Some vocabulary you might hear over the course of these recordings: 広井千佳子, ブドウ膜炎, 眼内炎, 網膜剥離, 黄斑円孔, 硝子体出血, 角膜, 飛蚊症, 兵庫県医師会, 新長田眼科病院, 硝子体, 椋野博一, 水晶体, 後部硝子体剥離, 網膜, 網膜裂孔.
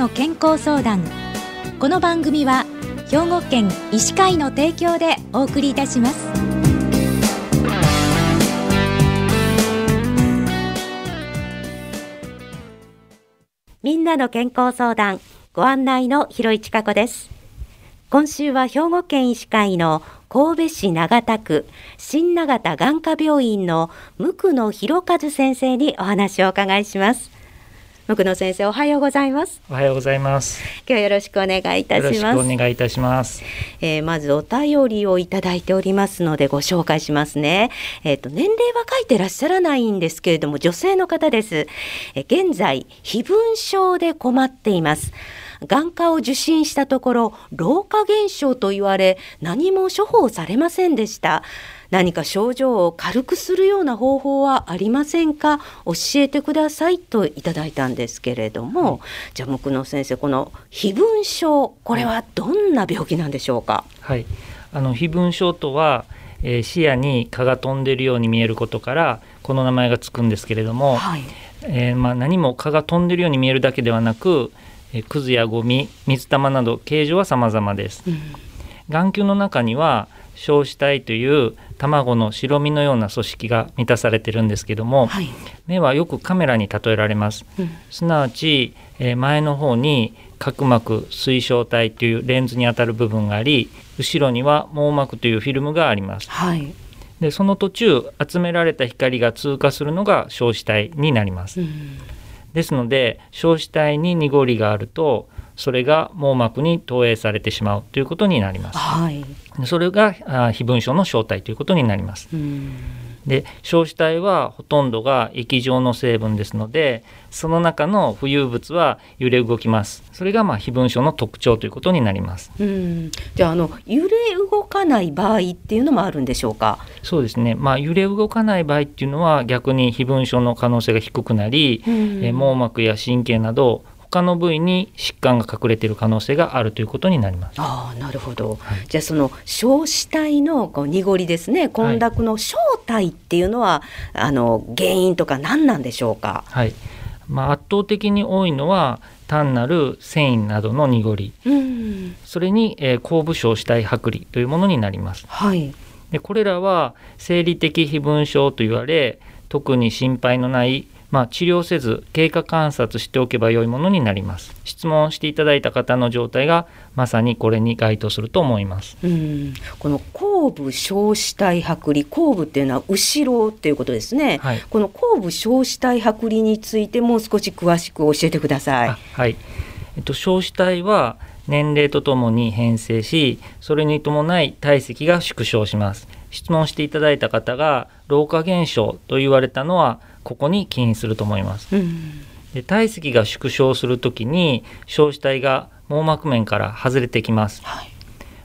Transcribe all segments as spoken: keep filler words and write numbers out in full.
の健康相談。この番組は兵庫県医師会の提供でお送りいたします。みんなの健康相談、ご案内の広井千佳子です。今週は兵庫県医師会の神戸市長田区新長田眼科病院の椋野博一先生にお話をお伺いします。椋野先生、おはようございます。おはようございます。今日よろしくお願いいたします。よろしくお願いいたします。えー、まずお便りをいただいておりますのでご紹介しますね。えー、と年齢は書いてらっしゃらないんですけれども、女性の方です。えー、現在飛蚊症で困っています。眼科を受診したところ、老化現象と言われ、何も処方されませんでした。何か症状を軽くするような方法はありませんか、教えてくださいといただいたんですけれども、はい、じゃあ椋野先生、この飛蚊症、これはどんな病気なんでしょうか。はい、あの飛蚊症とは、えー、視野に蚊が飛んでいるように見えることからこの名前がつくんですけれども、はい、えーまあ、何も蚊が飛んでいるように見えるだけではなく、クズやゴミ、水玉など形状は様々です。うん、眼球の中には硝子体という卵の白身のような組織が満たされているんですけども、はい、目はよくカメラに例えられます。うん、すなわち、えー、前の方に角膜水晶体というレンズにあたる部分があり、後ろには網膜というフィルムがあります。はい、でその途中集められた光が通過するのが硝子体になります。うん、ですので硝子体に濁りがあるとそれが網膜に投影されてしまうということになります。はい、それが飛蚊症の正体ということになります。うん、で硝子体はほとんどが液状の成分ですので、その中の浮遊物は揺れ動きます。それがまあ飛蚊症の特徴ということになります。うん、じゃあ、 あの揺れ動かない場合っていうのもあるんでしょうか。そうですね、まあ、揺れ動かない場合っていうのは逆に飛蚊症の可能性が低くなり、え網膜や神経など他の部位に疾患が隠れている可能性があるということになります。ああ、なるほど。はい、じゃあその硝子体のこう濁りですね、混濁の正体っていうのは、はい、あの原因とか何なんでしょうか。はい、まあ、圧倒的に多いのは単なる繊維などの濁り、うん、それに、えー、後部硝子体剥離というものになります。はい、でこれらは生理的飛蚊症と言われ、特に心配のないまあ、治療せず経過観察しておけば良いものになります。質問していただいた方の状態がまさにこれに該当すると思います。うん、この後部硝子体剥離、後部っていうのは後ろということですね。はい、この後部硝子体剥離についてもう少し詳しく教えてください。はい、えっと、硝子体は年齢とともに変性し、それに伴い体積が縮小します。質問していただいた方が老化現象と言われたのはここに起因すると思います。うん、で体積が縮小するときに硝子体が網膜面から外れてきます。は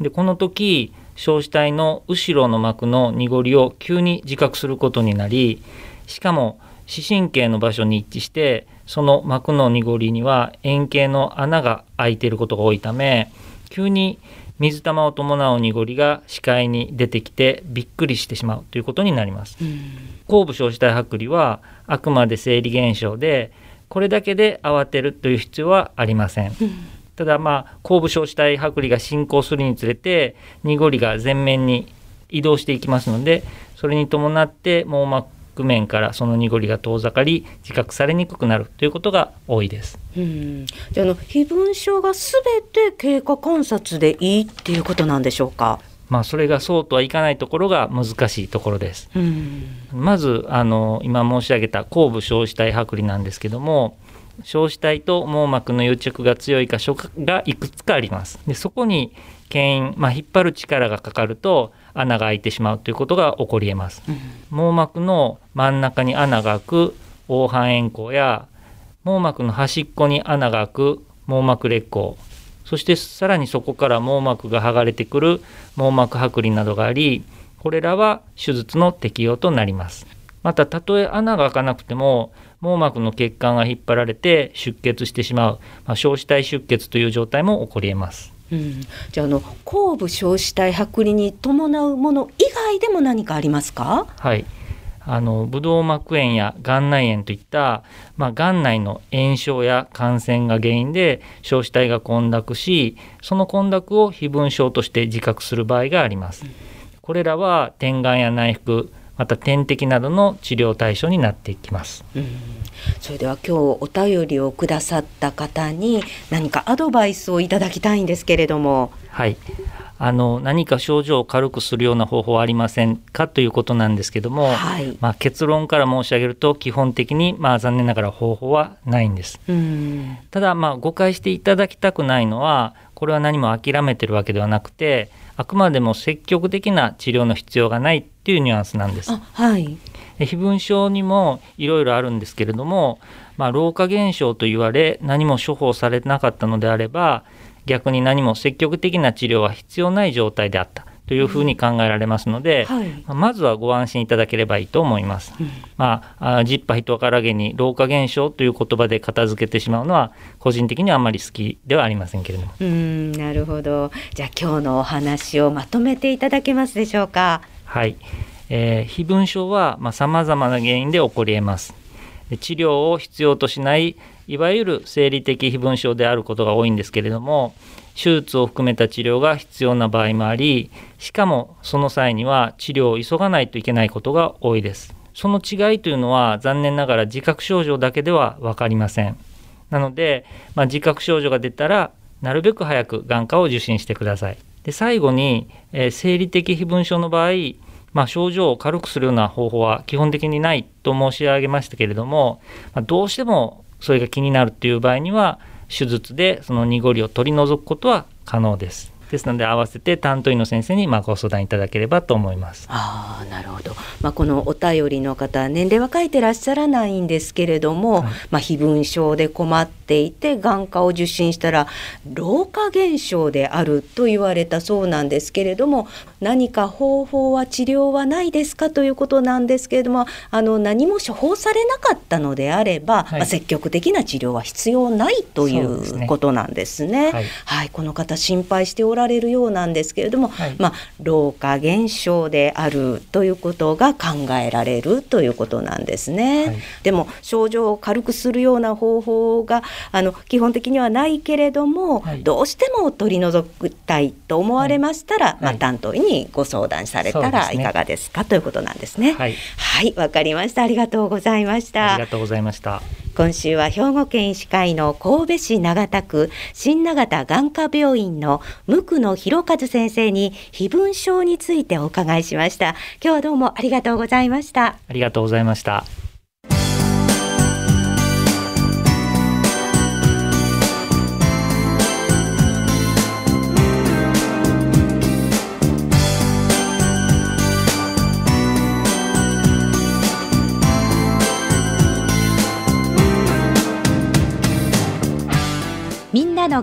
い、でこの時硝子体の後ろの膜の濁りを急に自覚することになり、しかも視神経の場所に一致して、その膜の濁りには円形の穴が開いていることが多いため、急に水玉を伴う濁りが視界に出てきてびっくりしてしまうということになります。うん、後部硝子体剥離はあくまで生理現象で、これだけで慌てるという必要はありません。うん、ただ、まあ、後部硝子体剥離が進行するにつれて濁りが前面に移動していきますので、それに伴って網膜面からその濁りが遠ざかり、自覚されにくくなるということが多いです。うん、じゃあの飛蚊症がすべて経過観察でいいっていうことなんでしょうか。まあ、それがそうとはいかないところが難しいところです。うん、まずあの今申し上げた後部硝子体剥離なんですけども、硝子体と網膜の癒着が強い箇所がいくつかあります。でそこに牽引、まあ、引っ張る力がかかると穴が開いてしまうということが起こり得ます。うん、網膜の真ん中に穴が開く黄斑円孔や、網膜の端っこに穴が開く網膜裂孔、そしてさらにそこから網膜が剥がれてくる網膜剥離などがあり、これらは手術の適用となります。また、たとえ穴が開かなくても網膜の血管が引っ張られて出血してしまう、まあ、硝子体出血という状態も起こり得ます。うん、じゃあ、 あの後部硝子体剥離に伴うもの以外でも何かありますか。はい、あのブドウ膜炎や眼内炎といった、まあ、眼内の炎症や感染が原因で硝子体が混濁し、その混濁を飛蚊症として自覚する場合があります。これらは点眼や内服、また点滴などの治療対象になっていきます。うん、それでは今日お便りをくださった方に何かアドバイスをいただきたいんですけれども。はい。あの何か症状を軽くするような方法はありませんかということなんですけども、はい、まあ、結論から申し上げると基本的に、まあ、残念ながら方法はないんです。うん、ただ、まあ、誤解していただきたくないのは、これは何も諦めてるわけではなくて、あくまでも積極的な治療の必要がないっていうニュアンスなんです。あ、はい、飛蚊症にもいろいろあるんですけれども、まあ、老化現象と言われ何も処方されなかったのであれば、逆に何も積極的な治療は必要ない状態であったというふうに考えられますので、うん、はい、まずはご安心いただければいいと思います。うん、まあ、ジッパヒトカラゲに老化現象という言葉で片付けてしまうのは個人的にはあまり好きではありませんけれども。うん、なるほど。じゃあ今日のお話をまとめていただけますでしょうか。はい。えー、飛蚊症は、まあ、様々な原因で起こり得ます。治療を必要としないいわゆる生理的飛蚊症であることが多いんですけれども、手術を含めた治療が必要な場合もあり、しかもその際には治療を急がないといけないことが多いです。その違いというのは残念ながら自覚症状だけでは分かりません。なので、まあ、自覚症状が出たらなるべく早く眼科を受診してください。で、最後に、えー、生理的飛蚊症の場合、まあ、症状を軽くするような方法は基本的にないと申し上げましたけれども、まあ、どうしてもそれが気になるという場合には手術でその濁りを取り除くことは可能です。ですので、合わせて担当医の先生にまあご相談いただければと思います。ああ、なるほど。まあ、このお便りの方、年齢は書いてらっしゃらないんですけれども、はい、まあ、飛蚊症で困っていて眼科を受診したら老化現象であると言われたそうなんですけれども、何か方法は治療はないですかということなんですけれども、あの何も処方されなかったのであれば、はい、まあ、積極的な治療は必要ないということなんですね。はいはい、この方心配しておられられるようなんですけれども、はい、まあ、老化現象であるということが考えられるということなんですね。はい、でも症状を軽くするような方法があの基本的にはないけれども、はい、どうしても取り除きたいと思われましたら、はい、まあ、担当医にご相談されたらいかがですか、はい、ということなんですね。はい、はい、わかりました。ありがとうございました。ありがとうございました。今週は兵庫県医師会の神戸市長田区新長田眼科病院の無野博一先生に飛蚊症についてお伺いしました。今日はどうもありがとうございました。ありがとうございました。みんなの